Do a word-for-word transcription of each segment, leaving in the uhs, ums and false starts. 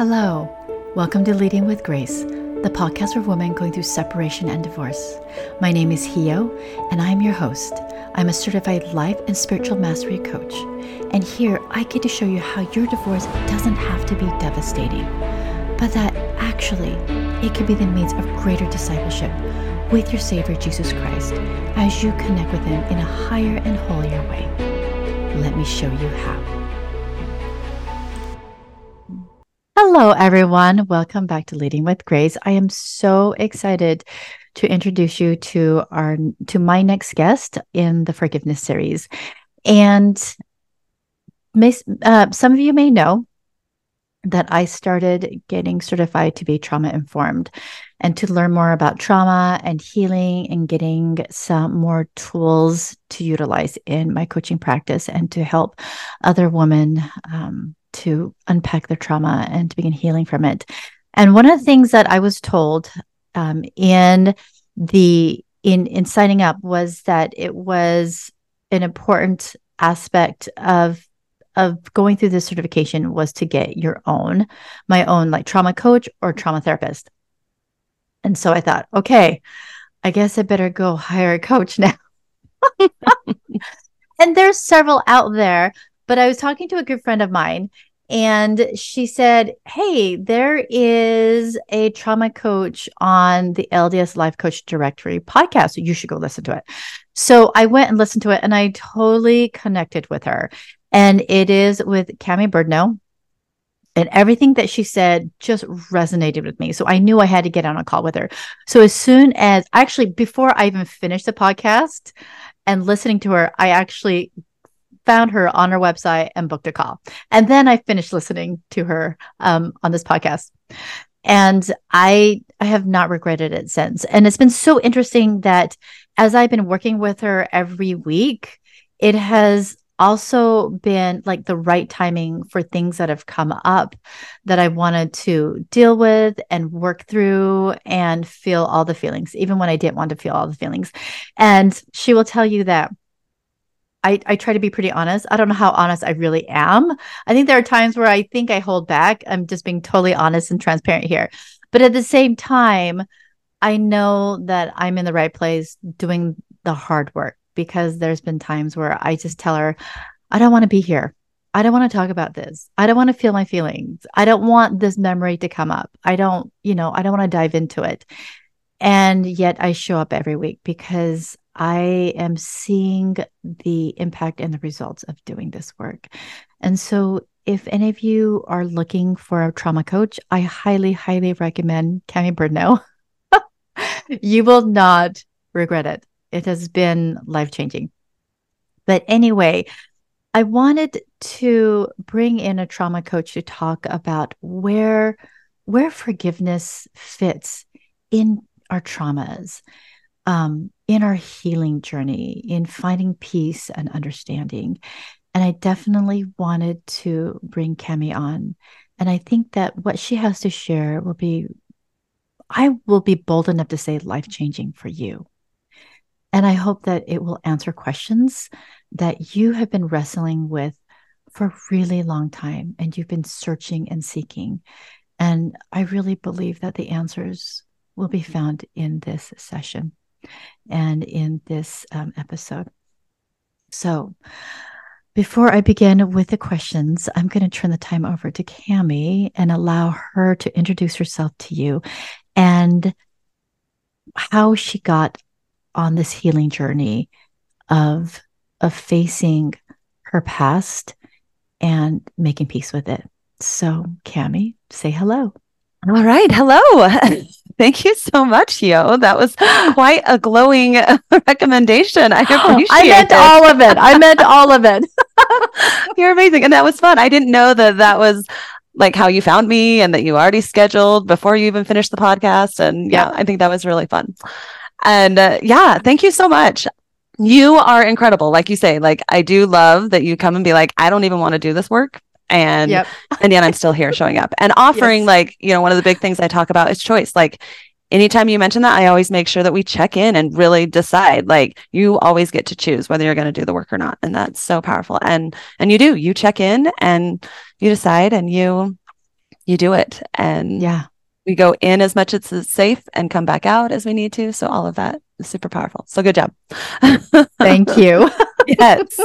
Hello, welcome to Leading with Grace, the podcast for women going through separation and divorce. My name is Hyo, and I'm your host. I'm a certified life and spiritual mastery coach, and here I get to show you how your divorce doesn't have to be devastating, but that actually it can be the means of greater discipleship with your Savior Jesus Christ as you connect with Him in a higher and holier way. Let me show you how. Hello, everyone. Welcome back to Leading with Grace. I am so excited to introduce you to our to my next guest in the forgiveness series. And may, uh, some of you may know that I started getting certified to be trauma informed and to learn more about trauma and healing and getting some more tools to utilize in my coaching practice and to help other women um, to unpack their trauma and to begin healing from it. And one of the things that I was told um, in the in in signing up was that it was an important aspect of of going through this certification was to get your own, my own like trauma coach or trauma therapist. And so I thought, okay, I guess I better go hire a coach now. And there's several out there. But I was talking to a good friend of mine, and she said, hey, there is a trauma coach on the L D S Life Coach Directory podcast. So you should go listen to it. So I went and listened to it, and I totally connected with her. And it is with Cami Birdno. And everything that she said just resonated with me. So I knew I had to get on a call with her. So as soon as, actually, before I even finished the podcast and listening to her, I actually found her on her website and booked a call. And then I finished listening to her um, on this podcast. And I I have not regretted it since. And it's been so interesting that as I've been working with her every week, it has also been like the right timing for things that have come up that I wanted to deal with and work through and feel all the feelings, even when I didn't want to feel all the feelings. And she will tell you that I, I try to be pretty honest. I don't know how honest I really am. I think there are times where I think I hold back. I'm just being totally honest and transparent here. But at the same time, I know that I'm in the right place doing the hard work, because there's been times where I just tell her, I don't want to be here. I don't want to talk about this. I don't want to feel my feelings. I don't want this memory to come up. I don't, you know, I don't want to dive into it. And yet I show up every week because I am seeing the impact and the results of doing this work. And so if any of you are looking for a trauma coach, I highly, highly recommend Cami Birdno. You will not regret it. It has been life-changing. But anyway, I wanted to bring in a trauma coach to talk about where, where forgiveness fits in our traumas. Um, in our healing journey, in finding peace and understanding. And I definitely wanted to bring Cami on. And I think that what she has to share will be, I will be bold enough to say, life-changing for you. And I hope that it will answer questions that you have been wrestling with for a really long time, and you've been searching and seeking. And I really believe that the answers will be found in this session and in this um, episode. So before I begin with the questions, I'm going to turn the time over to Cami and allow her to introduce herself to you and how she got on this healing journey of, of facing her past and making peace with it. So Cami, say hello. All right. Hello. Thank you so much, Yo. That was quite a glowing recommendation. I appreciate it. I meant it. all of it. I meant all of it. You're amazing. And that was fun. I didn't know that that was like how you found me and that you already scheduled before you even finished the podcast. And yeah, yeah. I think that was really fun. And uh, yeah, thank you so much. You are incredible. Like you say, like I do love that you come and be like, I don't even want to do this work. And, yep. And yet I'm still here showing up and offering yes. Like, you know, one of the big things I talk about is choice. Like anytime you mention that, I always make sure that we check in and really decide, like you always get to choose whether you're going to do the work or not. And that's so powerful. And, and you do, you check in and you decide and you, you do it. And yeah, we go in as much as it's safe and come back out as we need to. So all of that is super powerful. So good job. Thank you. Yes.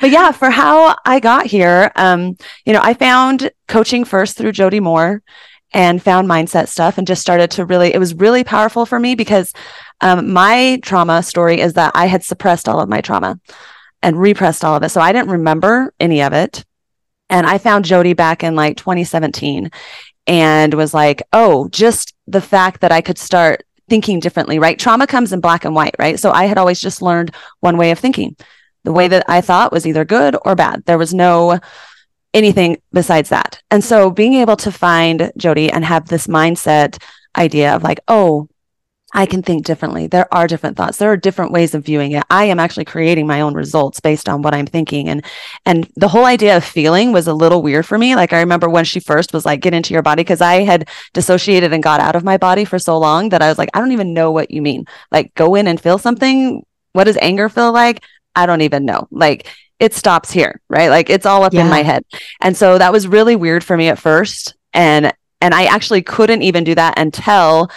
But yeah, for how I got here, um, you know, I found coaching first through Jody Moore and found mindset stuff and just started to really, it was really powerful for me because um, my trauma story is that I had suppressed all of my trauma and repressed all of it. So I didn't remember any of it. And I found Jody back in like twenty seventeen and was like, oh, just the fact that I could start thinking differently, right? Trauma comes in black and white, right? So I had always just learned one way of thinking. The way that I thought was either good or bad. There was no anything besides that. And so being able to find Jody and have this mindset idea of like, oh, I can think differently. There are different thoughts. There are different ways of viewing it. I am actually creating my own results based on what I'm thinking. And and the whole idea of feeling was a little weird for me. Like I remember when she first was like, get into your body, because I had dissociated and got out of my body for so long that I was like, I don't even know what you mean. Like go in and feel something. What does anger feel like? I don't even know. Like it stops here, right? Like it's all up yeah. in my head. And so that was really weird for me at first. And and I actually couldn't even do that until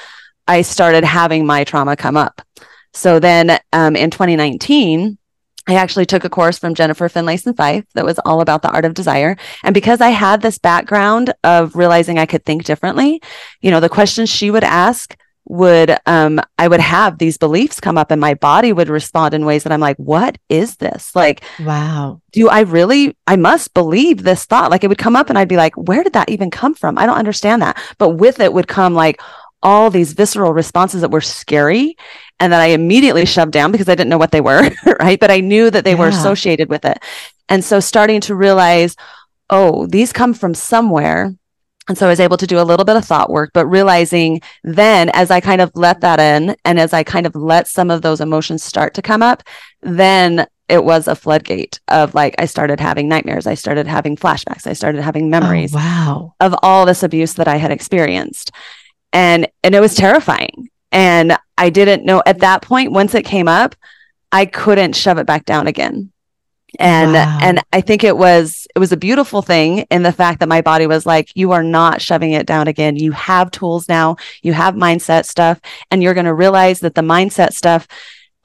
I started having my trauma come up. So then um, in twenty nineteen, I actually took a course from Jennifer Finlayson-Fife that was all about the art of desire. And because I had this background of realizing I could think differently, you know, the questions she would ask would, um, I would have these beliefs come up and my body would respond in ways that I'm like, what is this? Like, wow, do I really, I must believe this thought. Like it would come up and I'd be like, where did that even come from? I don't understand that. But with it would come like, all these visceral responses that were scary and that I immediately shoved down because I didn't know what they were, right? But I knew that they yeah. were associated with it. And so starting to realize, oh, these come from somewhere. And so I was able to do a little bit of thought work, but realizing then as I kind of let that in and as I kind of let some of those emotions start to come up, then it was a floodgate of like, I started having nightmares. I started having flashbacks. I started having memories oh, wow. of all this abuse that I had experienced. And and it was terrifying. And I didn't know at that point, once it came up, I couldn't shove it back down again. And wow. and I think it was it was a beautiful thing in the fact that my body was like, you are not shoving it down again. You have tools now, you have mindset stuff, and you're going to realize that the mindset stuff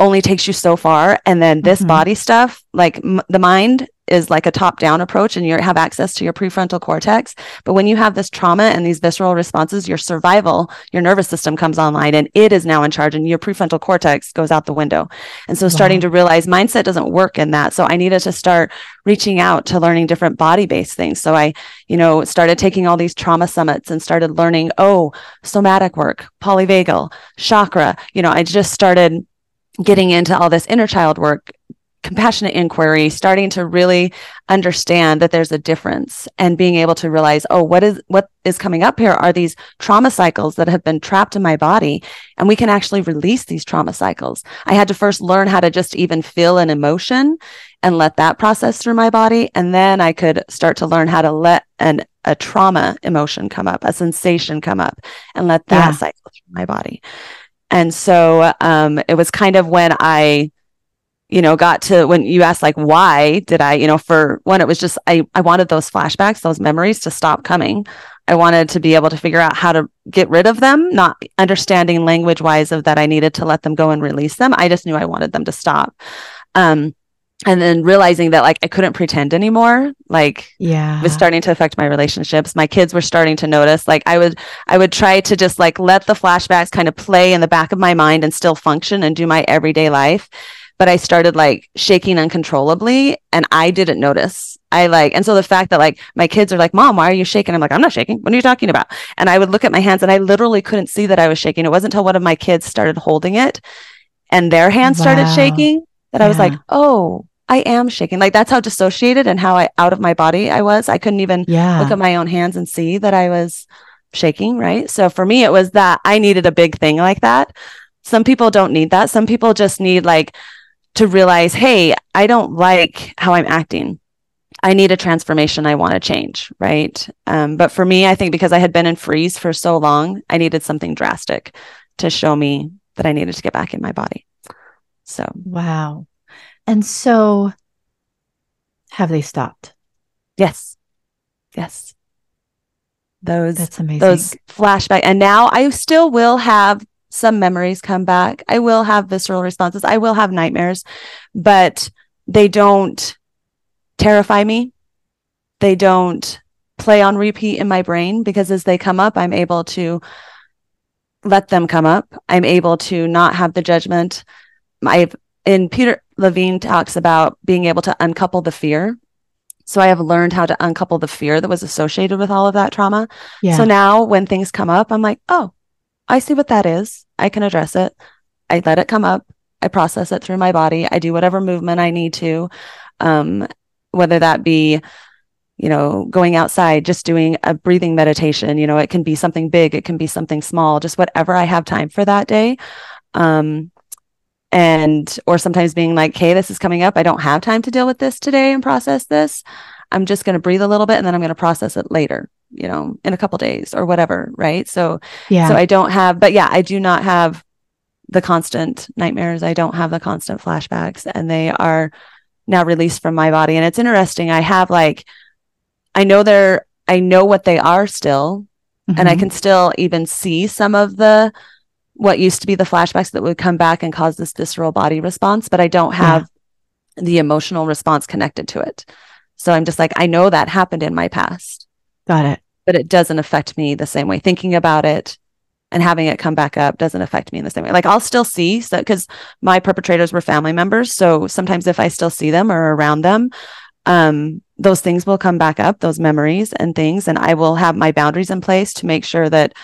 only takes you so far. And then this mm-hmm. body stuff, like m- the mind is like a top-down approach and you have access to your prefrontal cortex. But when you have this trauma and these visceral responses, your survival, your nervous system comes online and it is now in charge and your prefrontal cortex goes out the window. And so wow. starting to realize mindset doesn't work in that. So I needed to start reaching out to learning different body-based things. So I, you know, started taking all these trauma summits and started learning, oh, somatic work, polyvagal, chakra. You know, I just started getting into all this inner child work, compassionate inquiry, starting to really understand that there's a difference and being able to realize, oh, what is what is coming up here are these trauma cycles that have been trapped in my body, and we can actually release these trauma cycles. I had to first learn how to just even feel an emotion and let that process through my body, and then I could start to learn how to let an a trauma emotion come up, a sensation come up, and let that yeah. cycle through my body. And so um, it was kind of when I you know, got to when you asked, like, why did I, you know, for one, it was just, I, I wanted those flashbacks, those memories to stop coming. I wanted to be able to figure out how to get rid of them, not understanding language wise of that I needed to let them go and release them. I just knew I wanted them to stop. Um, and then realizing that, like, I couldn't pretend anymore. Like, yeah, it was starting to affect my relationships. My kids were starting to notice, like, I would, I would try to just like let the flashbacks kind of play in the back of my mind and still function and do my everyday life. But I started like shaking uncontrollably and I didn't notice. I like, and so the fact that like my kids are like, Mom, why are you shaking? I'm like, I'm not shaking. What are you talking about? And I would look at my hands and I literally couldn't see that I was shaking. It wasn't until one of my kids started holding it and their hands wow. started shaking that yeah. I was like, oh, I am shaking. Like that's how dissociated and how I out of my body I was. I couldn't even yeah. look at my own hands and see that I was shaking. Right. So for me, it was that I needed a big thing like that. Some people don't need that. Some people just need like, to realize, hey, I don't like how I'm acting. I need a transformation. I want to change, right? Um, but for me, I think because I had been in freeze for so long, I needed something drastic to show me that I needed to get back in my body. So, wow. And so have they stopped? Yes. Yes. those, That's amazing. those flashbacks. And now I still will have some memories come back. I will have visceral responses. I will have nightmares, but they don't terrify me. They don't play on repeat in my brain, because as they come up, I'm able to let them come up. I'm able to not have the judgment. I've, and Peter Levine talks about being able to uncouple the fear. So I have learned how to uncouple the fear that was associated with all of that trauma. Yeah. So now when things come up, I'm like, oh, I see what that is. I can address it. I let it come up. I process it through my body. I do whatever movement I need to, um, whether that be, you know, going outside, just doing a breathing meditation. You know, it can be something big. It can be something small, just whatever I have time for that day. Um, and, or sometimes being like, hey, this is coming up. I don't have time to deal with this today and process this. I'm just going to breathe a little bit and then I'm going to process it later, you know, in a couple days or whatever. Right. So, yeah. So I don't have, but yeah, I do not have the constant nightmares. I don't have the constant flashbacks, and they are now released from my body. And it's interesting. I have like, I know they're, I know what they are still, mm-hmm. and I can still even see some of the, what used to be the flashbacks that would come back and cause this visceral body response, but I don't have yeah. the emotional response connected to it. So I'm just like, I know that happened in my past. Got it. But it doesn't affect me the same way. Thinking about it and having it come back up doesn't affect me in the same way. Like I'll still see, so because my perpetrators were family members. So sometimes if I still see them or around them, um, those things will come back up, those memories and things. And I will have my boundaries in place to make sure that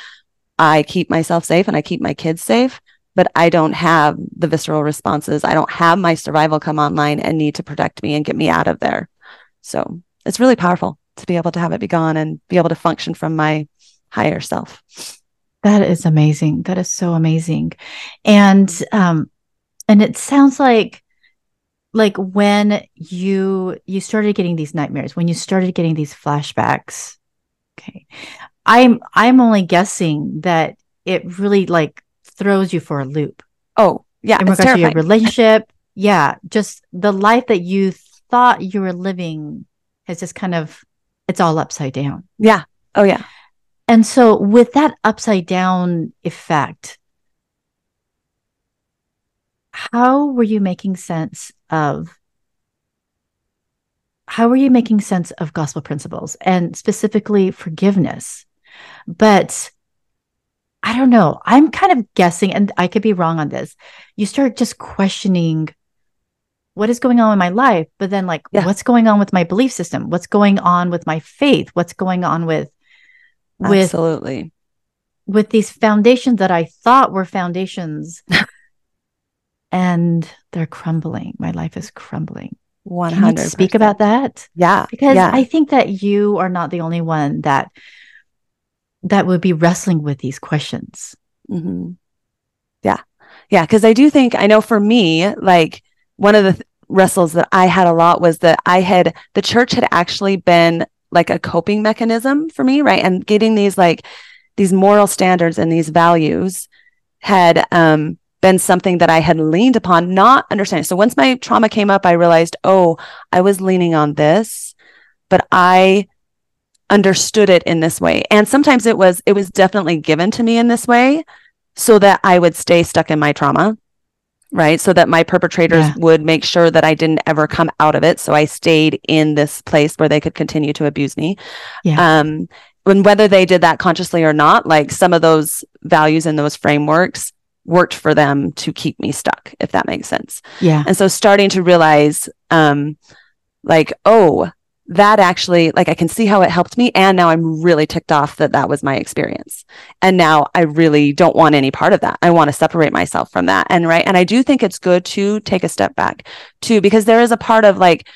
I keep myself safe and I keep my kids safe, but I don't have the visceral responses. I don't have my survival come online and need to protect me and get me out of there. So it's really powerful to be able to have it be gone and be able to function from my higher self. That is amazing. That is so amazing. And, um, and it sounds like, like when you, you started getting these nightmares, when you started getting these flashbacks, okay. I'm, I'm only guessing that it really like throws you for a loop. Oh yeah. In regards to your relationship. Yeah. Just the life that you thought you were living has just kind of, it's all upside down. Yeah. Oh yeah. And so with that upside down effect, how were you making sense of how were you making sense of gospel principles and specifically forgiveness? But I don't know, I'm kind of guessing, and I could be wrong on this. You start just questioning what is going on in my life, but then like, yeah. what's going on with my belief system? What's going on with my faith? What's going on with, with, Absolutely. with these foundations that I thought were foundations and they're crumbling. My life is crumbling. one hundred percent. Can you speak about that? Yeah. Because yeah. I think that you are not the only one that, that would be wrestling with these questions. Mm-hmm. Yeah. Yeah. Cause I do think, I know for me, like one of the th- wrestles that I had a lot was that I had, the church had actually been like a coping mechanism for me. Right. And getting these, like these moral standards and these values had, um, been something that I had leaned upon, not understanding. So once my trauma came up, I realized, oh, I was leaning on this, but I understood it in this way. And sometimes it was, it was definitely given to me in this way so that I would stay stuck in my trauma, right? So that my perpetrators yeah. would make sure that I didn't ever come out of it. So I stayed in this place where they could continue to abuse me. Yeah. Um, and whether they did that consciously or not, like some of those values and those frameworks worked for them to keep me stuck, if that makes sense. Yeah. And so starting to realize, um, like, oh, that actually, like, I can see how it helped me. And now I'm really ticked off that that was my experience. And now I really don't want any part of that. I want to separate myself from that. And right. And I do think it's good to take a step back too, because there is a part of like,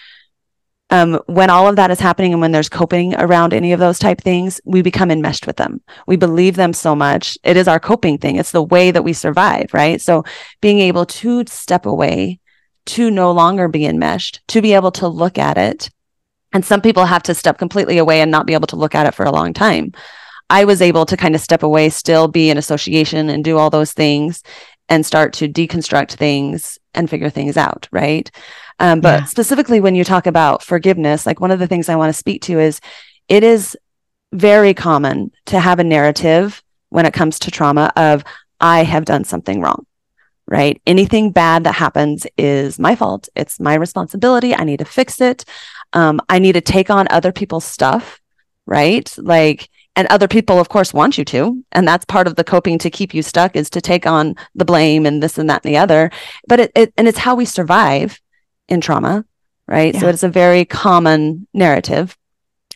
Um, when all of that is happening and when there's coping around any of those type things, we become enmeshed with them. We believe them so much. It is our coping thing. It's the way that we survive, right? So being able to step away, to no longer be enmeshed, to be able to look at it. And some people have to step completely away and not be able to look at it for a long time. I was able to kind of step away, still be in association and do all those things and start to deconstruct things and figure things out, right? Um, but yeah. specifically when you talk about forgiveness, like one of the things I want to speak to is it is very common to have a narrative when it comes to trauma of, I have done something wrong, right? Anything bad that happens is my fault. It's my responsibility. I need to fix it. Um, I need to take on other people's stuff, right? Like, and other people, of course, want you to. And that's part of the coping to keep you stuck, is to take on the blame and this and that and the other. But it, it and it's how we survive in trauma, right? Yeah. So it's a very common narrative.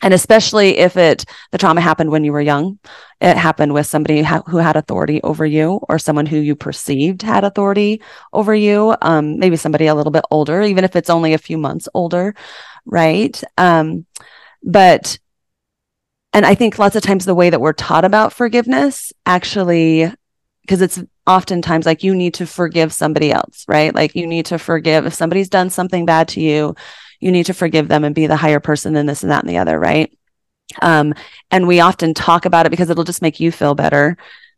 And especially if it, the trauma happened when you were young, it happened with somebody ha- who had authority over you, or someone who you perceived had authority over you, um, maybe somebody a little bit older, even if it's only a few months older, right? Um, but, and I think lots of times the way that we're taught about forgiveness actually, because it's oftentimes like you need to forgive somebody else, right? Like you need to forgive, if somebody's done something bad to you, you need to forgive them and be the higher person than this and that and the other, right? Um, and we often talk about it because it'll just make you feel better.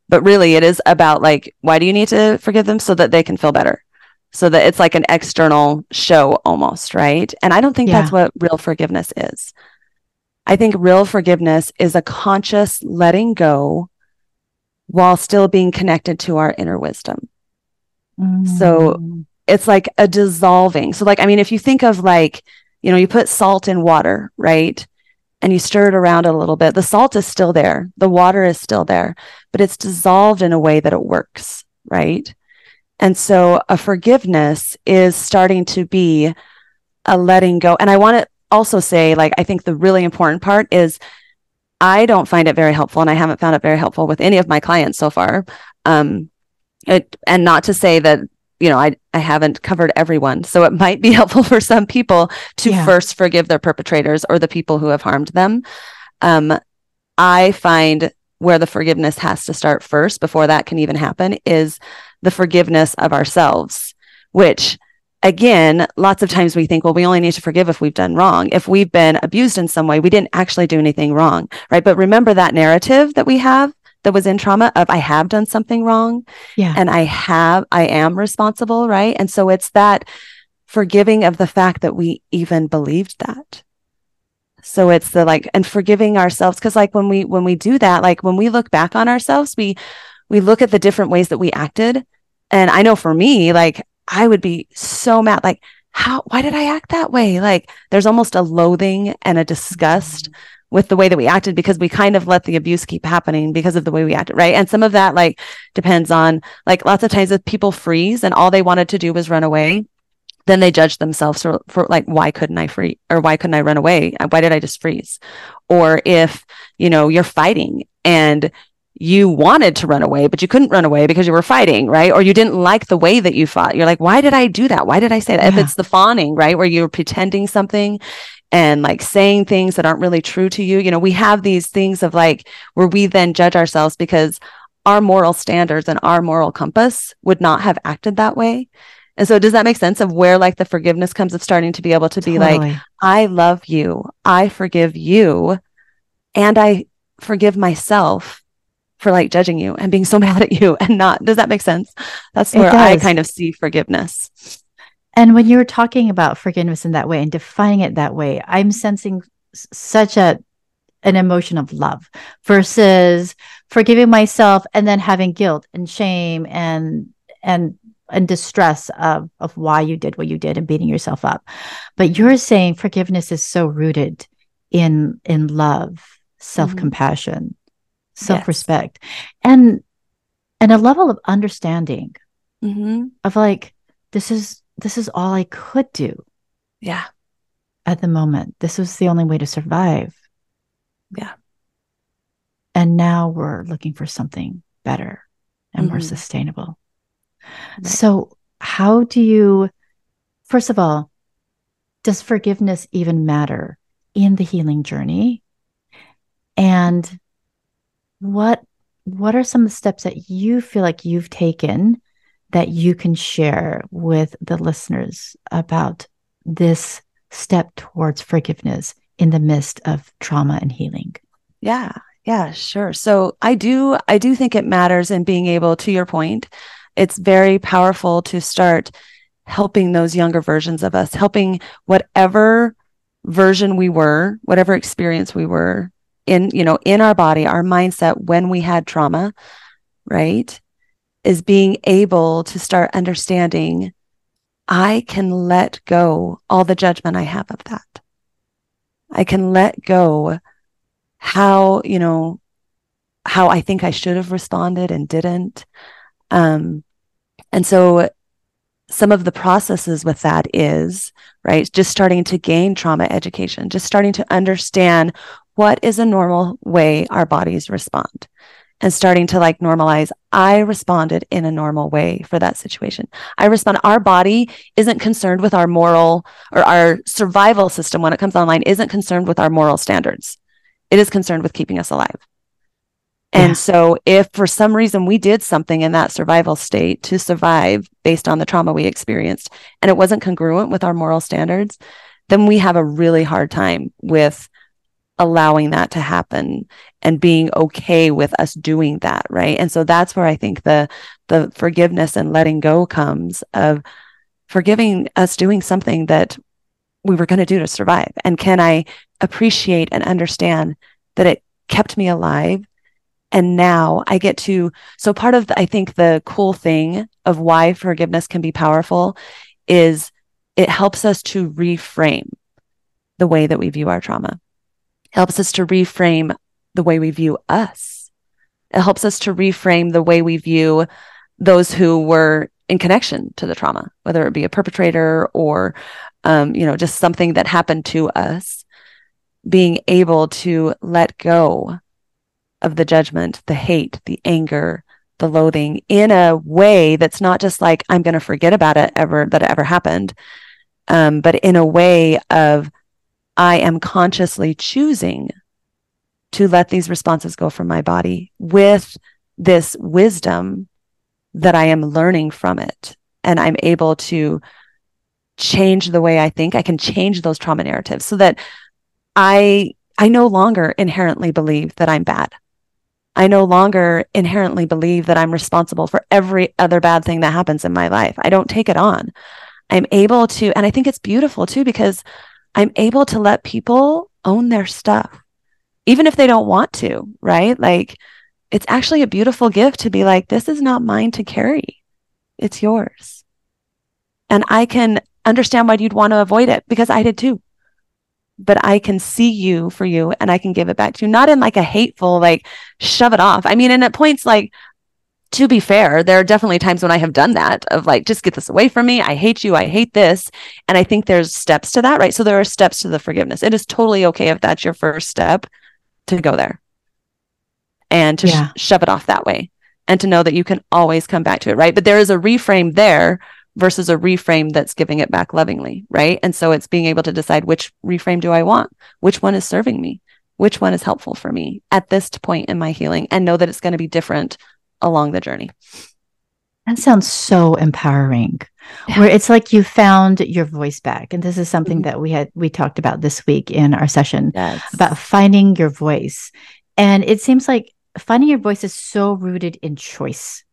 But really it is about like, why do you need to forgive them? So that they can feel better. So that it's like an external show almost, right? And I don't think yeah. that's what real forgiveness is. I think real forgiveness is a conscious letting go while still being connected to our inner wisdom. Mm. So it's like a dissolving. So like, I mean, if you think of like, you know, you put salt in water, right? And you stir it around a little bit. The salt is still there. The water is still there, but it's dissolved in a way that it works, right? And so a forgiveness is starting to be a letting go. And I want to also say, like, I think the really important part is I don't find it very helpful, and I haven't found it very helpful with any of my clients so far. Um, it, and not to say that, you know, I, I haven't covered everyone. So it might be helpful for some people to yeah. first forgive their perpetrators or the people who have harmed them. Um, I find where the forgiveness has to start first before that can even happen is the forgiveness of ourselves, which again, lots of times we think, well, we only need to forgive if we've done wrong. If we've been abused in some way, we didn't actually do anything wrong, right? But remember that narrative that we have that was in trauma of, I have done something wrong yeah. and I have, I am responsible, right? And so it's that forgiving of the fact that we even believed that. So it's the like, and forgiving ourselves. Cause like when we, when we do that, like when we look back on ourselves, we, we look at the different ways that we acted. And I know for me, like I would be so mad, like how, why did I act that way? Like there's almost a loathing and a disgust mm-hmm. with the way that we acted, because we kind of let the abuse keep happening because of the way we acted, right? And some of that like depends on, like lots of times if people freeze and all they wanted to do was run away, then they judge themselves for, for like, why couldn't I free or why couldn't I run away? Why did I just freeze? Or if, you know, you're fighting and you wanted to run away, but you couldn't run away because you were fighting, right? Or you didn't like the way that you fought. You're like, why did I do that? Why did I say that? Yeah. If it's the fawning, right? Where you're pretending something and like saying things that aren't really true to you. You know, we have these things of like, where we then judge ourselves because our moral standards and our moral compass would not have acted that way. And so does that make sense of where like the forgiveness comes of starting to be able to be totally. Like, I love you, I forgive you, and I forgive myself for like judging you and being so mad at you and not, does that make sense? That's where I kind of see forgiveness. And when you were talking about forgiveness in that way and defining it that way, I'm sensing s- such a an emotion of love versus forgiving myself and then having guilt and shame and and and distress of of why you did what you did and beating yourself up. But you're saying forgiveness is so rooted in in love, self-compassion, mm-hmm. self-respect, yes. and and a level of understanding mm-hmm. of like, this is This is all I could do. Yeah. At the moment, this was the only way to survive. Yeah. And now we're looking for something better and mm-hmm. more sustainable. Right. So how do you, first of all, does forgiveness even matter in the healing journey? And what, what are some of the steps that you feel like you've taken that you can share with the listeners about this step towards forgiveness in the midst of trauma and healing? Yeah, yeah, sure. So I do, I do think it matters in being able, to your point, it's very powerful to start helping those younger versions of us, helping whatever version we were, whatever experience we were in, you know, in our body, our mindset when we had trauma, right, is being able to start understanding, I can let go all the judgment I have of that. I can let go how, you know, how I think I should have responded and didn't. Um, and so some of the processes with that is, right, just starting to gain trauma education, just starting to understand what is a normal way our bodies respond, and starting to like normalize, I responded in a normal way for that situation. I respond, our body isn't concerned with our moral, or our survival system when it comes online, isn't concerned with our moral standards. It is concerned with keeping us alive. And yeah. So if for some reason we did something in that survival state to survive based on the trauma we experienced, and it wasn't congruent with our moral standards, then we have a really hard time with allowing that to happen and being okay with us doing that, right? And so that's where I think the the forgiveness and letting go comes, of forgiving us doing something that we were going to do to survive. And can I appreciate and understand that it kept me alive? And now I get to, so part of, the, I think the cool thing of why forgiveness can be powerful is it helps us to reframe the way that we view our trauma. It helps us to reframe the way we view us. It helps us to reframe the way we view those who were in connection to the trauma, whether it be a perpetrator or, um, you know, just something that happened to us. Being able to let go of the judgment, the hate, the anger, the loathing, in a way that's not just like, I'm going to forget about it ever, that it ever happened, um, but in a way of, I am consciously choosing to let these responses go from my body with this wisdom that I am learning from it. And I'm able to change the way I think. I can change those trauma narratives so that I, I no longer inherently believe that I'm bad. I no longer inherently believe that I'm responsible for every other bad thing that happens in my life. I don't take it on. I'm able to, and I think it's beautiful too, because I'm able to let people own their stuff, even if they don't want to, right? Like, it's actually a beautiful gift to be like, this is not mine to carry. It's yours. And I can understand why you'd want to avoid it, because I did too. But I can see you for you, and I can give it back to you, not in like a hateful, like shove it off. I mean, and at points, like, to be fair, there are definitely times when I have done that of like, just get this away from me. I hate you. I hate this. And I think there's steps to that, right? So there are steps to the forgiveness. It is totally okay if that's your first step, to go there and to yeah. sh- shove it off that way, and to know that you can always come back to it, right? But there is a reframe there versus a reframe that's giving it back lovingly, right? And so it's being able to decide, which reframe do I want? Which one is serving me? Which one is helpful for me at this point in my healing? And know that it's going to be different along the journey. That sounds so empowering, yeah. Where it's like you found your voice back. And this is something mm-hmm. that we had, we talked about this week in our session, yes. about finding your voice. And it seems like finding your voice is so rooted in choice.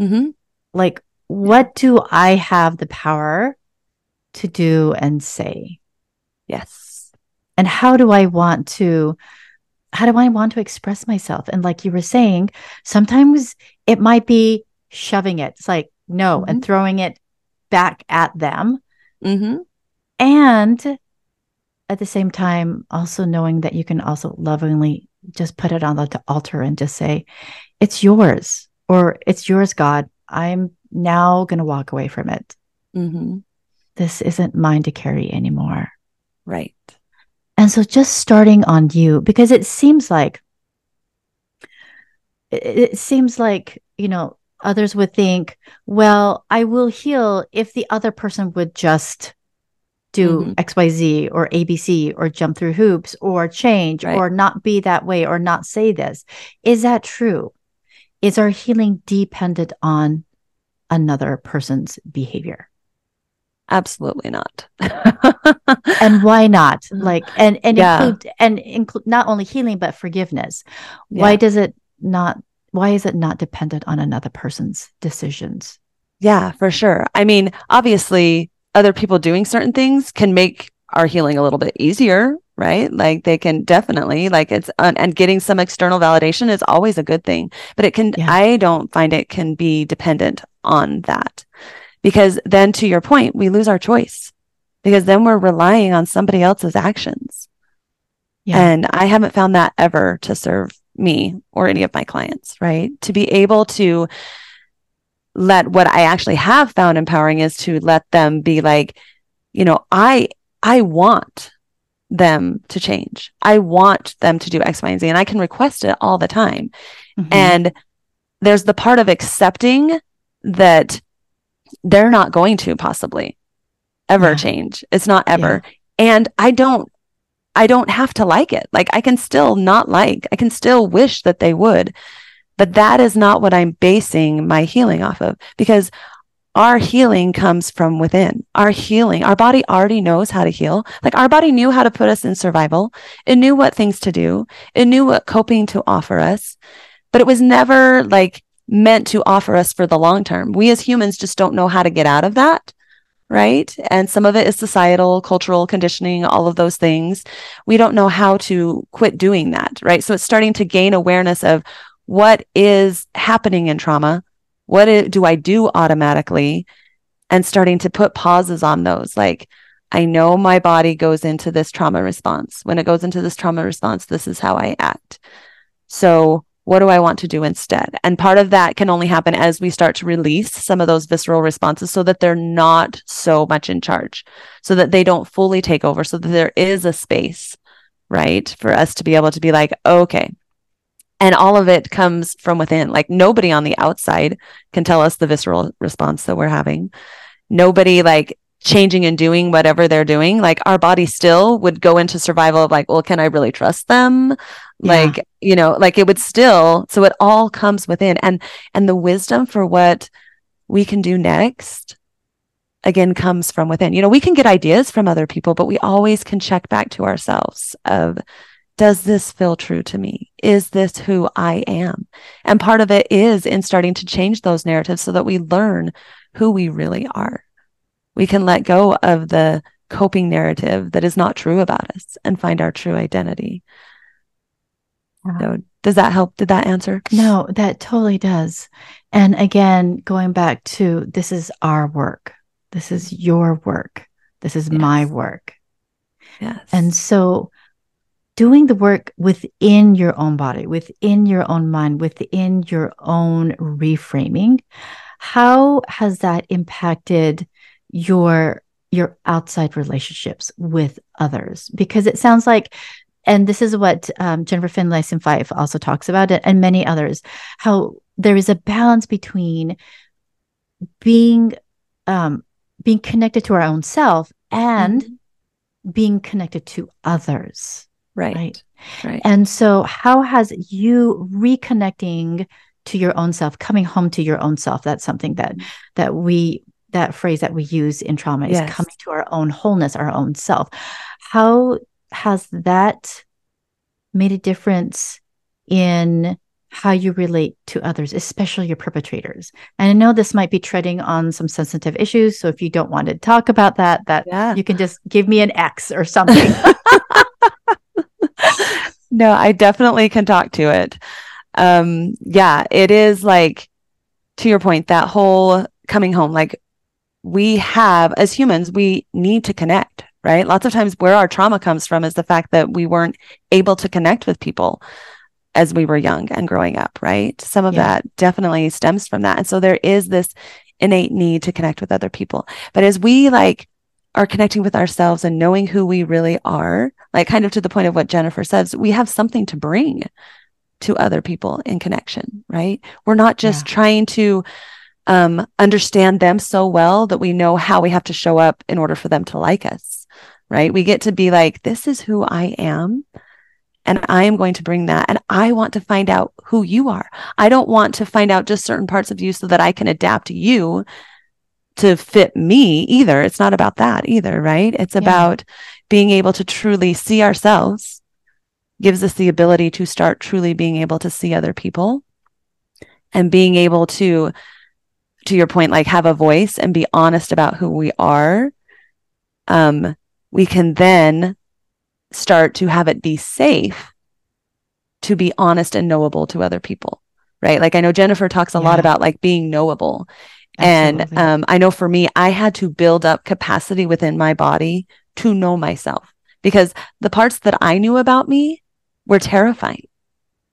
Mm-hmm. Like, what do I have the power to do and say? Yes. And how do I want to, how do I want to express myself? And like you were saying, sometimes it might be shoving it. It's like, no, mm-hmm. and throwing it back at them. Mm-hmm. And at the same time, also knowing that you can also lovingly just put it on the altar and just say, it's yours, or it's yours, God. I'm now going to walk away from it. Mm-hmm. This isn't mine to carry anymore. Right. And so just starting on you, because it seems like, it seems like, you know, others would think, well, I will heal if the other person would just do mm-hmm. X Y Z or A B C, or jump through hoops, or change, right. or not be that way, or not say this. Is that true? Is our healing dependent on another person's behavior? Absolutely not. And why not? Like, and and yeah. include and include not only healing but forgiveness. Why yeah. does it not? Why is it not dependent on another person's decisions? Yeah, for sure. I mean, obviously, other people doing certain things can make our healing a little bit easier, right? Like they can definitely like it's, un- and getting some external validation is always a good thing, but it can, yeah. I don't find it can be dependent on that, because then to your point, we lose our choice because then we're relying on somebody else's actions. Yeah. And I haven't found that ever to serve me or any of my clients, right? To be able to let what I actually have found empowering is to let them be like, you know, I, I want them to change. I want them to do X, Y, and Z, and I can request it all the time. Mm-hmm. And there's the part of accepting that they're not going to possibly ever yeah. change. It's not ever. Yeah. And I don't, I don't have to like it. Like I can still not like, I can still wish that they would, but that is not what I'm basing my healing off of, because our healing comes from within. Our healing, our body already knows how to heal. Like our body knew how to put us in survival. It knew what things to do. It knew what coping to offer us, but it was never like meant to offer us for the long term. We as humans just don't know how to get out of that. Right. And some of it is societal, cultural conditioning, all of those things. We don't know how to quit doing that. Right. So it's starting to gain awareness of what is happening in trauma. What is, do I do automatically? And starting to put pauses on those. Like, I know my body goes into this trauma response. When it goes into this trauma response, this is how I act. So what do I want to do instead? And part of that can only happen as we start to release some of those visceral responses so that they're not so much in charge, so that they don't fully take over, so that there is a space, right, for us to be able to be like, okay. And all of it comes from within. Like nobody on the outside can tell us the visceral response that we're having. Nobody like changing and doing whatever they're doing. Like our body still would go into survival of like, well, can I really trust them? Like, yeah. you know, like it would still, so it all comes within, and, and the wisdom for what we can do next again comes from within. You know, we can get ideas from other people, but we always can check back to ourselves of, does this feel true to me? Is this who I am? And part of it is in starting to change those narratives so that we learn who we really are. We can let go of the coping narrative that is not true about us and find our true identity. So does that help? Did that answer? No, that totally does. And again, going back to, this is our work. This is your work. This is yes. my work. Yes. And so doing the work within your own body, within your own mind, within your own reframing, how has that impacted your, your outside relationships with others? Because it sounds like, and this is what um, Jennifer Finlayson-Fife also talks about, and many others, how there is a balance between being um, being connected to our own self and mm-hmm. being connected to others. Right. right. Right. And so how has you reconnecting to your own self, coming home to your own self, that's something that that we, that phrase that we use in trauma yes. is coming to our own wholeness, our own self. How has that made a difference in how you relate to others, especially your perpetrators? And I know this might be treading on some sensitive issues, so if you don't want to talk about that, that yeah. you can just give me an X or something. No, I definitely can talk to it. Um, yeah, it is like, to your point, that whole coming home, like we have, as humans, we need to connect. Right? Lots of times where our trauma comes from is the fact that we weren't able to connect with people as we were young and growing up, right? Some of yeah. that definitely stems from that. And so there is this innate need to connect with other people. But as we like are connecting with ourselves and knowing who we really are, like kind of to the point of what Jennifer says, we have something to bring to other people in connection, right? We're not just yeah. trying to um, understand them so well that we know how we have to show up in order for them to like us. Right? We get to be like, this is who I am, and I am going to bring that. And I want to find out who you are. I don't want to find out just certain parts of you so that I can adapt you to fit me either. It's not about that either, right? It's yeah. about being able to truly see ourselves, gives us the ability to start truly being able to see other people and being able to, to your point, like have a voice and be honest about who we are. Um, we can then start to have it be safe to be honest and knowable to other people, right? Like I know Jennifer talks a yeah. lot about like being knowable. Absolutely. And um, I know for me, I had to build up capacity within my body to know myself, because the parts that I knew about me were terrifying.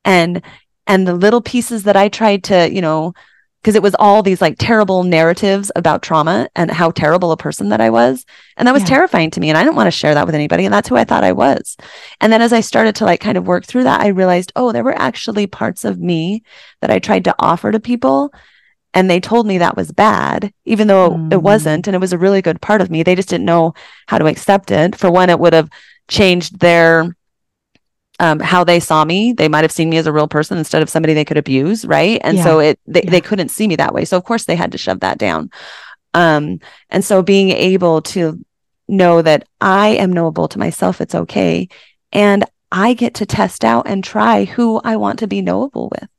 And, and the little pieces that I tried to, you know, because it was all these like terrible narratives about trauma and how terrible a person that I was. And that was yeah. terrifying to me. And I didn't want to share that with anybody. And that's who I thought I was. And then as I started to like kind of work through that, I realized, oh, there were actually parts of me that I tried to offer to people. And they told me that was bad, even though mm. it wasn't. And it was a really good part of me. They just didn't know how to accept it. For one, it would have changed their Um, how they saw me. They might have seen me as a real person instead of somebody they could abuse, right? And yeah. so it they, yeah. they couldn't see me that way. So of course they had to shove that down. Um, and so being able to know that I am knowable to myself, it's okay. And I get to test out and try who I want to be knowable with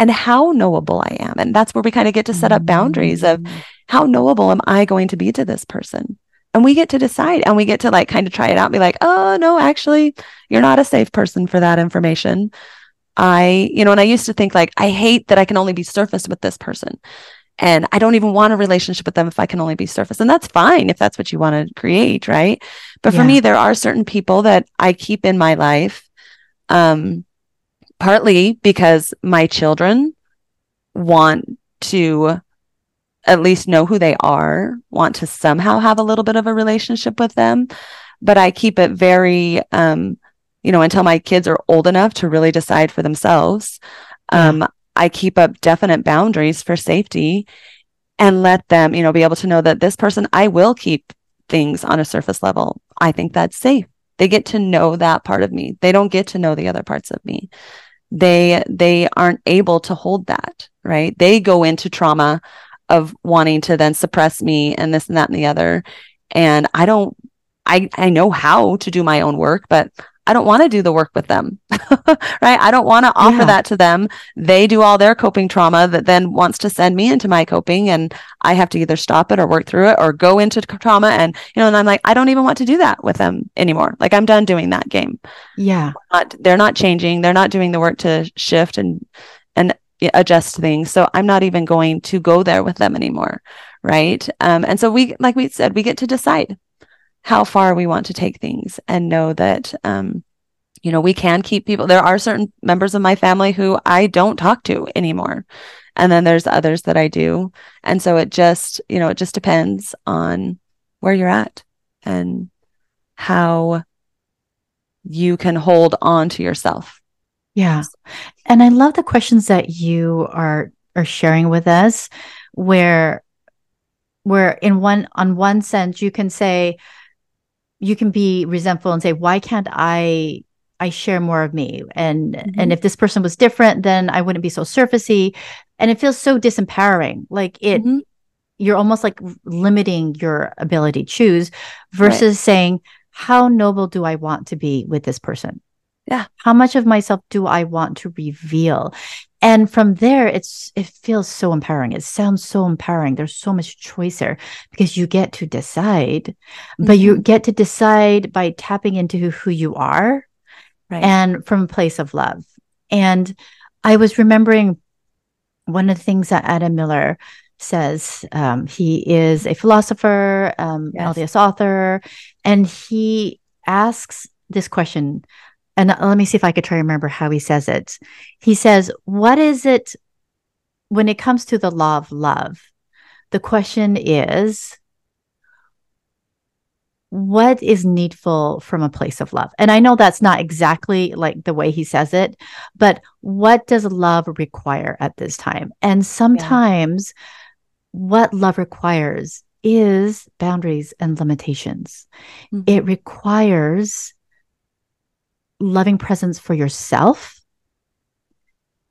and how knowable I am. And that's where we kind of get to set up boundaries of how knowable am I going to be to this person? And we get to decide, and we get to like kind of try it out and be like, oh, no, actually, you're not a safe person for that information. I, you know, and I used to think like, I hate that I can only be surfaced with this person. And I don't even want a relationship with them if I can only be surfaced. And that's fine if that's what you want to create, right? But yeah. for me, there are certain people that I keep in my life, um, partly because my children want to at least know who they are, want to somehow have a little bit of a relationship with them. But I keep it very, um, you know, until my kids are old enough to really decide for themselves. Um, yeah. I keep up definite boundaries for safety and let them, you know, be able to know that this person, I will keep things on a surface level. I think that's safe. They get to know that part of me. They don't get to know the other parts of me. They, they aren't able to hold that, right? They go into trauma of wanting to then suppress me and this and that and the other. And I don't, I I know how to do my own work, but I don't want to do the work with them, right? I don't want to offer yeah. that to them. They do all their coping trauma that then wants to send me into my coping, and I have to either stop it or work through it or go into trauma. And, you know, and I'm like, I don't even want to do that with them anymore. Like I'm done doing that game. Yeah. Not, they're not changing. They're not doing the work to shift and, and, adjust things. So I'm not even going to go there with them anymore. Right. Um, and so we, like we said, we get to decide how far we want to take things and know that, um, you know, we can keep people. There are certain members of my family who I don't talk to anymore. And then there's others that I do. And so it just, you know, it just depends on where you're at and how you can hold on to yourself. Yeah. And I love the questions that you are are sharing with us, where where in one on one sense you can say, you can be resentful and say, why can't I I share more of me? And mm-hmm. and if this person was different, then I wouldn't be so surfacey. And it feels so disempowering. Like it mm-hmm. you're almost like limiting your ability to choose versus right. saying, how noble do I want to be with this person? Yeah. How much of myself do I want to reveal? And from there, it's it feels so empowering. It sounds so empowering. There's so much choice there because you get to decide, mm-hmm. but you get to decide by tapping into who you are right. and from a place of love. And I was remembering one of the things that Adam Miller says. Um, he is a philosopher, um, yes. L D S author, and he asks this question. And let me see if I could try to remember how he says it. He says, what is it when it comes to the law of love? The question is, what is needful from a place of love? And I know that's not exactly like the way he says it, but what does love require at this time? And sometimes yeah. what love requires is boundaries and limitations. Mm-hmm. It requires loving presence for yourself,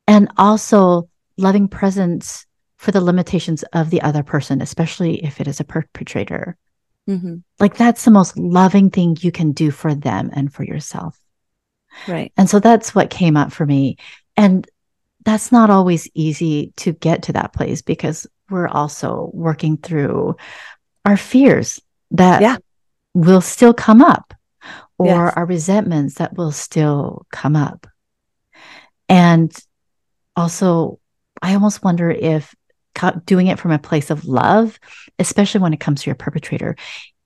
and also loving presence for the limitations of the other person, especially if it is a perpetrator. Mm-hmm. Like that's the most loving thing you can do for them and for yourself. Right. And so that's what came up for me. And that's not always easy to get to that place because we're also working through our fears that yeah. will still come up. or yes. our resentments that will still come up. And also, I almost wonder if doing it from a place of love, especially when it comes to your perpetrator,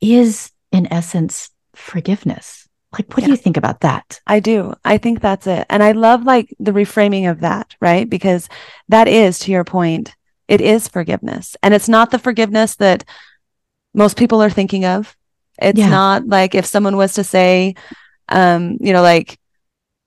is in essence forgiveness. Like, what yeah. do you think about that? I do. I think that's it. And I love like the reframing of that, right? Because that is, to your point, it is forgiveness. And it's not the forgiveness that most people are thinking of. It's yeah. not like if someone was to say, um, you know, like,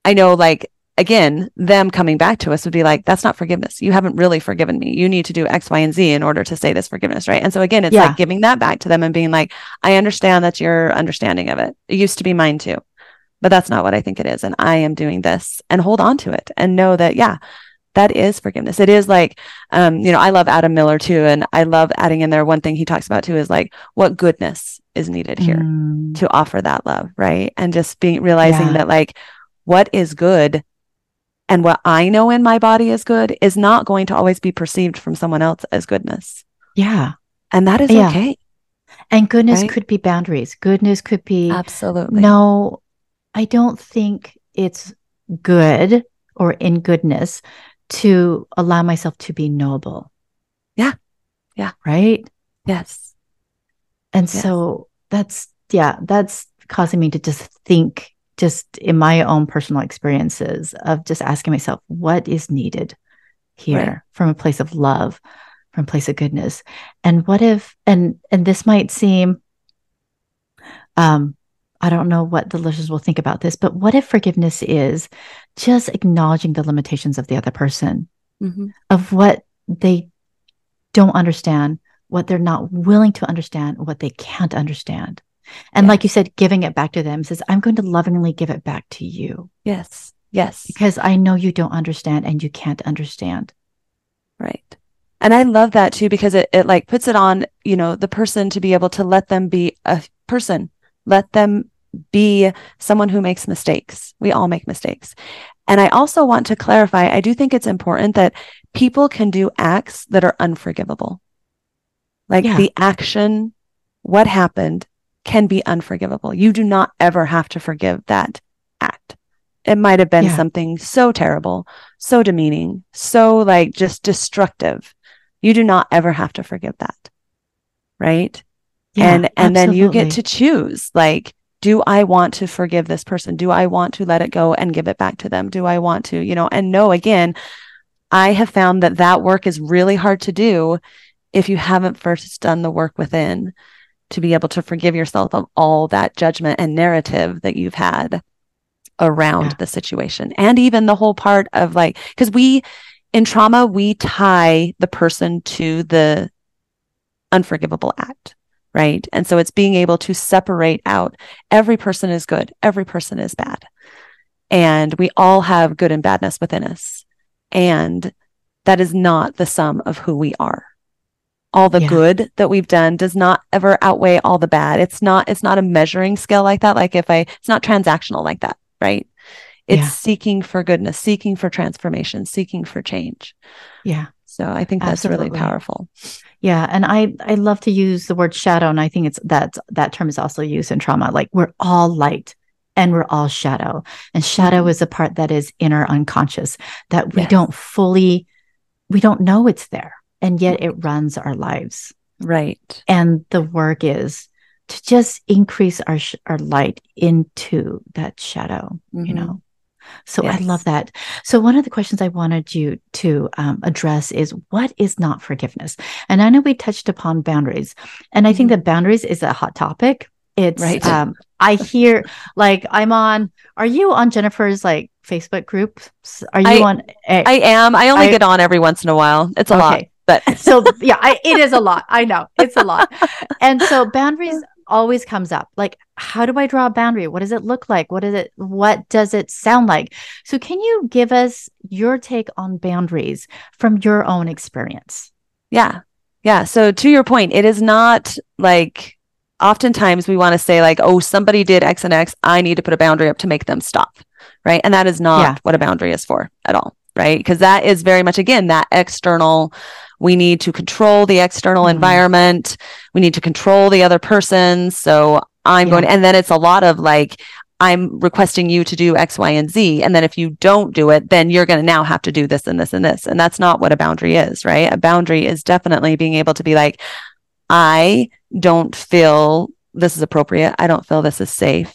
I know, like, again, them coming back to us would be like, that's not forgiveness. You haven't really forgiven me. You need to do X, Y, and Z in order to say this forgiveness, right? And so again, it's yeah. like giving that back to them and being like, I understand that's your understanding of it. It used to be mine too, but that's not what I think it is. And I am doing this, and hold on to it and know that, yeah, that is forgiveness. It is like, um, you know, I love Adam Miller too. And I love adding in there, one thing he talks about too is like what goodness is needed here mm. to offer that love, right? And just being, realizing yeah. that like what is good and what I know in my body is good is not going to always be perceived from someone else as goodness. Yeah. And that is yeah. okay. And goodness right? could be boundaries. Goodness could be. Absolutely. No, I don't think it's good or in goodness to allow myself to be knowable. Yeah. Yeah. Right? Yes. And yes. so that's, yeah, that's causing me to just think just in my own personal experiences of just asking myself, what is needed here right. from a place of love, from a place of goodness? And what if, and, and this might seem, um, I don't know what the listeners will think about this, but what if forgiveness is just acknowledging the limitations of the other person, mm-hmm. of what they don't understand, what they're not willing to understand, what they can't understand. And yeah. like you said, giving it back to them says, I'm going to lovingly give it back to you. Yes. Yes. Because I know you don't understand and you can't understand. Right. And I love that too, because it, it like puts it on, you know, the person to be able to let them be a person, let them be someone who makes mistakes. We all make mistakes. And I also want to clarify, I do think it's important that people can do acts that are unforgivable. Like yeah. the action, what happened, can be unforgivable. You do not ever have to forgive that act. It might have been yeah. something so terrible, so demeaning, so like just destructive. You do not ever have to forgive that. Right? Yeah, and and absolutely. Then you get to choose, like, do I want to forgive this person? Do I want to let it go and give it back to them? Do I want to, you know, and no, again, I have found that that work is really hard to do if you haven't first done the work within to be able to forgive yourself of all that judgment and narrative that you've had around yeah. the situation. And even the whole part of like, because we, in trauma, we tie the person to the unforgivable act, right? And so it's being able to separate out every person is good, every person is bad. And we all have good and badness within us. And that is not the sum of who we are. All the yeah. good that we've done does not ever outweigh all the bad. It's not, it's not a measuring scale like that. Like if I, it's not transactional like that, right? It's yeah. seeking for goodness, seeking for transformation, seeking for change. Yeah. So I think that's Absolutely. Really powerful. Yeah. And I, I love to use the word shadow. And I think it's that, that term is also used in trauma. Like we're all light and we're all shadow, and shadow mm-hmm. is the part that is in our unconscious that we yes. don't fully, we don't know it's there. And yet it runs our lives. Right. And the work is to just increase our sh- our light into that shadow, mm-hmm. you know? So yes. I love that. So one of the questions I wanted you to um, address is, what is not forgiveness? And I know we touched upon boundaries. And I mm-hmm. think that boundaries is a hot topic. It's, right. um, I hear, like, I'm on, are you on Jennifer's, like, Facebook group? Are you I, on? A, I am. I only I, get on every once in a while. It's a okay. lot. But so, yeah, I, it is a lot. I know it's a lot. And so boundaries always comes up. Like, how do I draw a boundary? What does it look like? What is it? What does it sound like? So can you give us your take on boundaries from your own experience? Yeah. Yeah. So to your point, it is not like, oftentimes we want to say like, oh, somebody did X and X. I need to put a boundary up to make them stop. Right. And that is not yeah. what a boundary is for at all. Right. Because that is very much, again, that external, we need to control the external mm-hmm. environment. We need to control the other person. So I'm yeah. going, and then it's a lot of like, I'm requesting you to do X, Y, and Z. And then if you don't do it, then you're going to now have to do this and this and this. And that's not what a boundary is, right? A boundary is definitely being able to be like, I don't feel this is appropriate. I don't feel this is safe.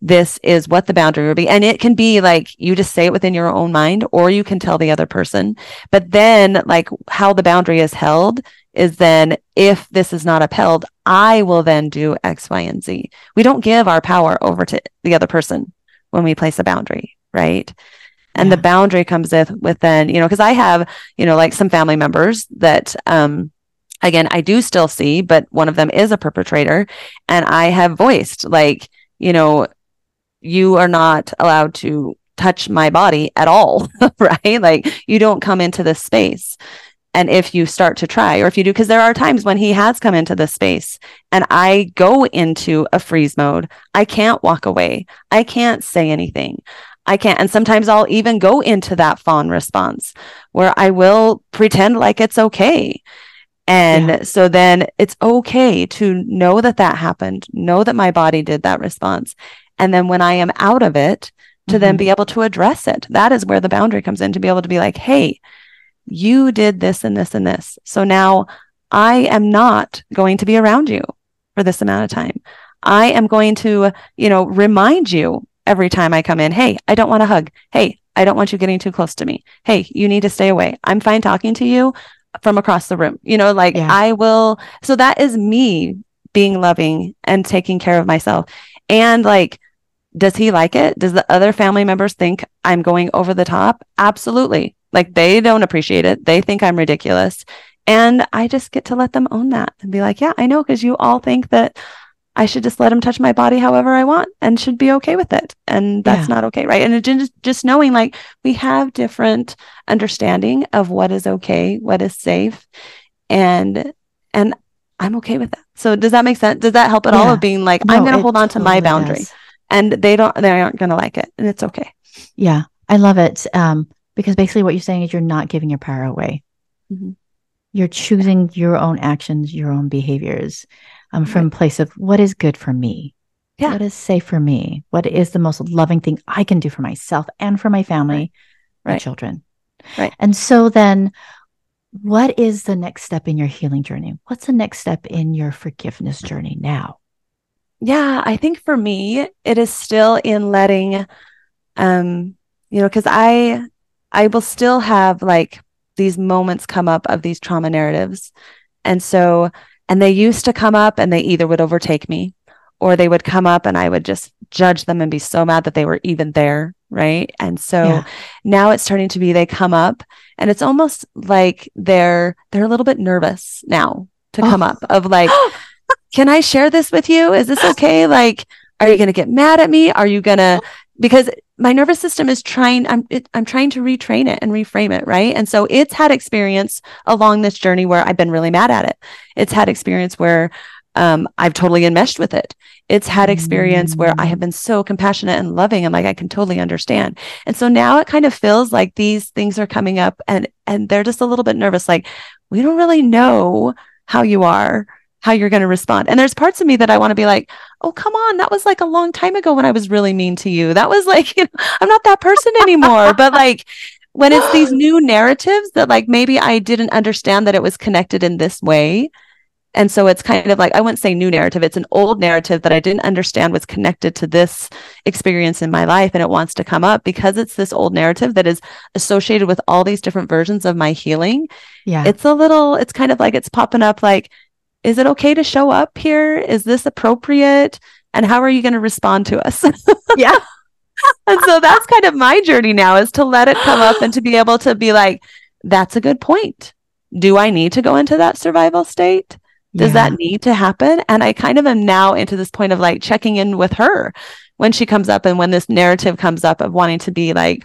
This is what the boundary would be. And it can be like, you just say it within your own mind, or you can tell the other person. But then like how the boundary is held is then if this is not upheld, I will then do X, Y, and Z. We don't give our power over to the other person when we place a boundary, right? And yeah. the boundary comes with, with then, you know, because I have, you know, like some family members that, um, again, I do still see, but one of them is a perpetrator. And I have voiced like, you know, you are not allowed to touch my body at all, right? Like you don't come into this space. And if you start to try, or if you do, because there are times when he has come into this space and I go into a freeze mode, I can't walk away. I can't say anything. I can't. And sometimes I'll even go into that fawn response where I will pretend like it's okay. And yeah. so then it's okay to know that that happened, know that my body did that response. And then when I am out of it, to mm-hmm. then be able to address it. That is where the boundary comes in, to be able to be like, hey, you did this and this and this. So now I am not going to be around you for this amount of time. I am going to, you know, remind you every time I come in, hey, I don't want to hug. Hey, I don't want you getting too close to me. Hey, you need to stay away. I'm fine talking to you from across the room. You know, like yeah. I will. So that is me being loving and taking care of myself. And like, does he like it? Does the other family members think I'm going over the top? Absolutely. Like they don't appreciate it. They think I'm ridiculous. And I just get to let them own that and be like, yeah, I know. Because you all think that I should just let him touch my body however I want and should be okay with it. And that's yeah. not okay. Right. And it just, just knowing like we have different understanding of what is okay, what is safe. And, and I'm okay with that. So does that make sense? Does that help at yeah. all of being like, no, I'm going to hold on to totally my boundary is. And they don't, they aren't going to like it, and it's okay. Yeah. I love it. Um, because basically what you're saying is you're not giving your power away. Mm-hmm. You're choosing your own actions, your own behaviors um, from right. a place of what is good for me. Yeah. What is safe for me? What is the most loving thing I can do for myself and for my family, right. my right. children. Right. And so then what is the next step in your healing journey? What's the next step in your forgiveness journey now? Yeah, I think for me, it is still in letting, um, you know, because I, I will still have like these moments come up of these trauma narratives. And so, and they used to come up and they either would overtake me or they would come up and I would just judge them and be so mad that they were even there. Right. And so yeah. now it's starting to be, they come up and it's almost like they're, they're a little bit nervous now to oh. come up of like, can I share this with you? Is this okay? Like, are you going to get mad at me? Are you going to, because my nervous system is trying, I'm, it, I'm trying to retrain it and reframe it. Right. And so it's had experience along this journey where I've been really mad at it. It's had experience where Um, I've totally enmeshed with it. It's had experience mm-hmm. where I have been so compassionate and loving and like, I can totally understand. And so now it kind of feels like these things are coming up and, and they're just a little bit nervous. Like, we don't really know how you are, how you're going to respond. And there's parts of me that I want to be like, oh, come on. That was like a long time ago when I was really mean to you. That was like, you know, I'm not that person anymore. But like, when it's these new narratives that like, maybe I didn't understand that it was connected in this way. And so it's kind of like, I wouldn't say new narrative. It's an old narrative that I didn't understand was connected to this experience in my life. And it wants to come up because it's this old narrative that is associated with all these different versions of my healing. Yeah. It's a little, it's kind of like, it's popping up like, is it okay to show up here? Is this appropriate? And how are you going to respond to us? yeah. And so that's kind of my journey now, is to let it come up and to be able to be like, that's a good point. Do I need to go into that survival state? Does yeah. that need to happen? And I kind of am now into this point of like checking in with her when she comes up and when this narrative comes up of wanting to be like,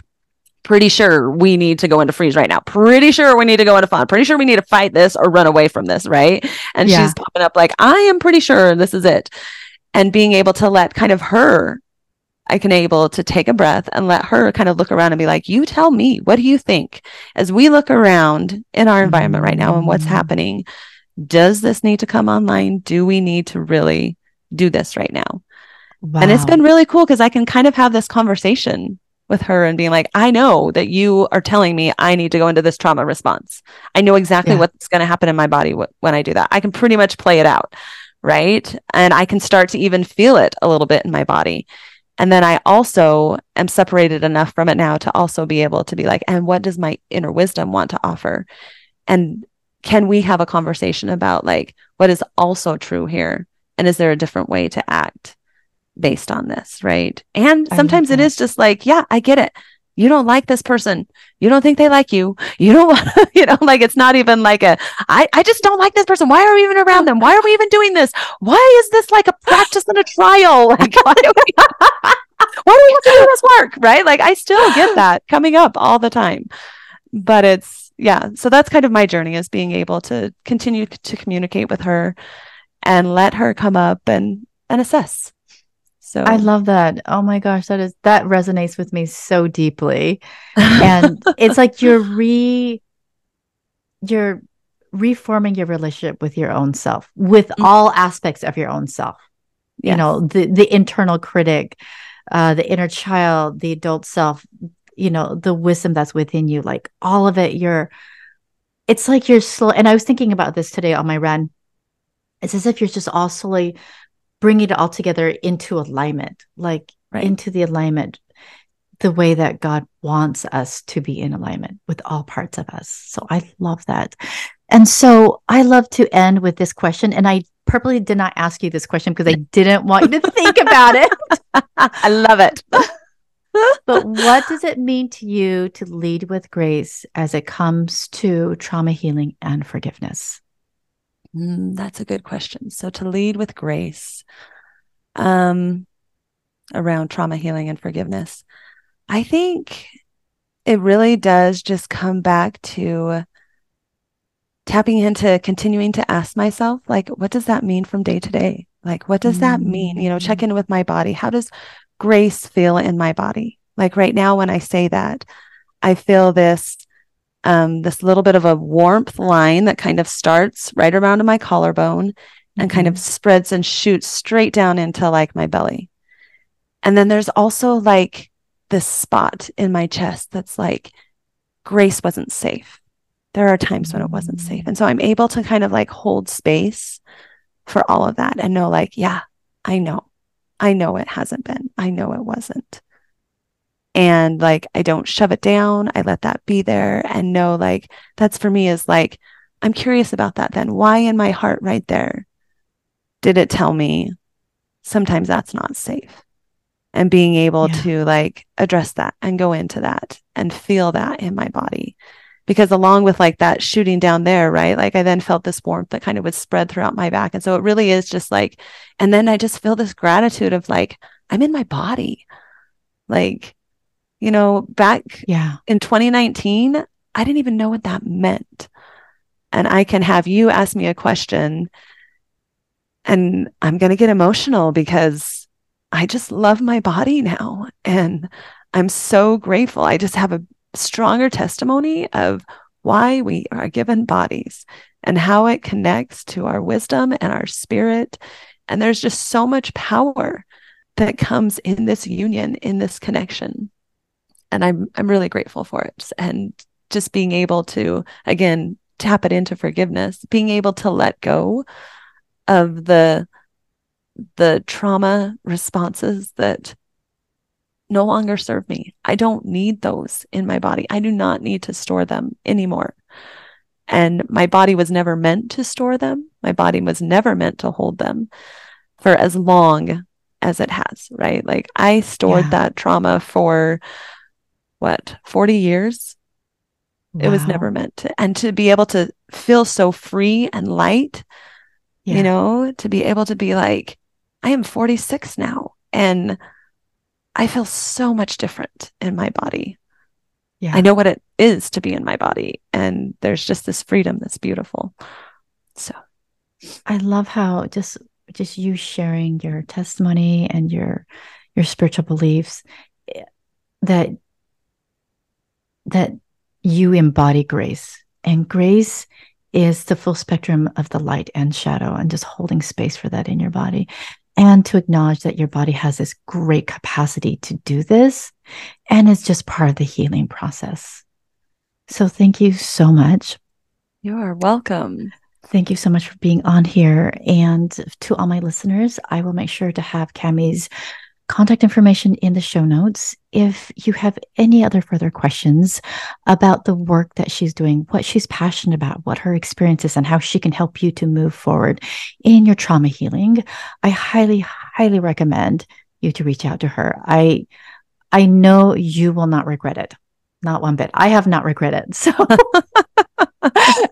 pretty sure we need to go into freeze right now. Pretty sure we need to go into fawn. Pretty sure we need to fight this or run away from this, right? And yeah. she's popping up like, I am pretty sure this is it. And being able to let kind of her, I can able to take a breath and let her kind of look around and be like, you tell me, what do you think? As we look around in our environment right now and what's mm-hmm. happening, does this need to come online? Do we need to really do this right now. Wow. And it's been really cool because I can kind of have this conversation with her and being like, I know that you are telling me I need to go into this trauma response. I know exactly yeah. what's going to happen in my body w- when I do that. I can pretty much play it out, right? And I can start to even feel it a little bit in my body. And then I also am separated enough from it now to also be able to be like, and what does my inner wisdom want to offer? And can we have a conversation about like, what is also true here? And is there a different way to act based on this? Right. And sometimes it is just like, yeah, I get it. You don't like this person. You don't think they like you. You don't want to, you know, like, it's not even like a, I, I just don't like this person. Why are we even around them? Why are we even doing this? Why is this like a practice and a trial? Like, why do we, why do we have to do this work? Right. Like, I still get that coming up all the time, but it's, yeah. So that's kind of my journey, is being able to continue to communicate with her and let her come up and, and assess. So I love that. Oh my gosh, that is that resonates with me so deeply. And it's like you're re you're reforming your relationship with your own self, with all aspects of your own self. Yes. You know, the the internal critic, uh, the inner child, the adult self, you know, the wisdom that's within you, like all of it, you're it's like you're slow. And I was thinking about this today on my run. It's as if you're just all slowly bring it all together into alignment, like right. into the alignment, the way that God wants us to be in alignment with all parts of us. So I love that. And so I love to end with this question. And I purposely did not ask you this question because I didn't want you to think about it. I love it. But what does it mean to you to lead with grace as it comes to trauma healing and forgiveness? Mm, that's a good question. So to lead with grace um, around trauma healing and forgiveness, I think it really does just come back to tapping into continuing to ask myself, like, what does that mean from day to day? Like, what does mm-hmm. that mean? You know, check in with my body. How does grace feel in my body? Like right now, when I say that, I feel this Um, this little bit of a warmth line that kind of starts right around my collarbone mm-hmm. and kind of spreads and shoots straight down into like my belly. And then there's also like this spot in my chest that's like, grace wasn't safe. There are times when it wasn't safe. And so I'm able to kind of like hold space for all of that and know like, yeah, I know, I know it hasn't been, I know it wasn't. And like, I don't shove it down. I let that be there and know like, that's for me is like, I'm curious about that then. Why in my heart right there did it tell me sometimes that's not safe? And being able yeah. to like address that and go into that and feel that in my body. Because along with like that shooting down there, right? Like I then felt this warmth that kind of would spread throughout my back. And so it really is just like, and then I just feel this gratitude of like, I'm in my body. Like, you know, back yeah. in twenty nineteen, I didn't even know what that meant. And I can have you ask me a question and I'm going to get emotional because I just love my body now. And I'm so grateful. I just have a stronger testimony of why we are given bodies and how it connects to our wisdom and our spirit. And there's just so much power that comes in this union, in this connection. And I'm I'm really grateful for it. And just being able to, again, tap it into forgiveness, being able to let go of the the trauma responses that no longer serve me. I don't need those in my body. I do not need to store them anymore. And my body was never meant to store them. My body was never meant to hold them for as long as it has, right? Like I stored yeah. that trauma for what, forty years? Wow. It was never meant to. And to be able to feel so free and light, yeah. you know, to be able to be like, I am forty-six now and I feel so much different in my body. Yeah. I know what it is to be in my body. And there's just this freedom that's beautiful. So I love how just, just you sharing your testimony and your, your spiritual beliefs that that you embody grace, and grace is the full spectrum of the light and shadow, and just holding space for that in your body. and to acknowledge that your body has this great capacity to do this, and it's just part of the healing process. So thank you so much. You are welcome. Thank you so much for being on here. And to all my listeners, I will make sure to have Cami's contact information in the show notes. If you have any other further questions about the work that she's doing, what she's passionate about, what her experience is, and how she can help you to move forward in your trauma healing, I highly, highly recommend you to reach out to her. I, I know you will not regret it. Not one bit. I have not regretted it. So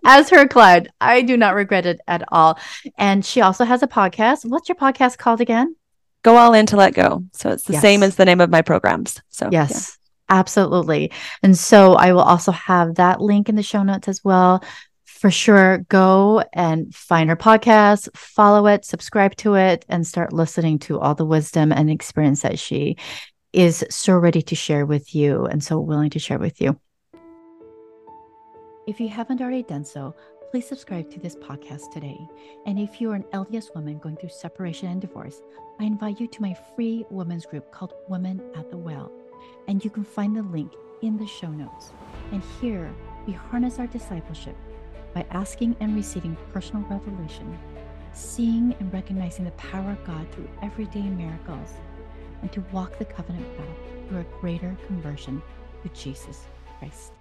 as her client, I do not regret it at all. And she also has a podcast. What's your podcast called again? Go All In to Let Go. So it's the yes. same as the name of my programs. So yes, yeah. Absolutely. And so I will also have that link in the show notes as well. For sure, go and find her podcast, follow it, subscribe to it, and start listening to all the wisdom and experience that she is so ready to share with you and so willing to share with you. If you haven't already done so, please subscribe to this podcast today. And if you are an L D S woman going through separation and divorce, I invite you to my free women's group called Women at the Well. And you can find the link in the show notes. And here, we harness our discipleship by asking and receiving personal revelation, seeing and recognizing the power of God through everyday miracles, and to walk the covenant path through a greater conversion to Jesus Christ.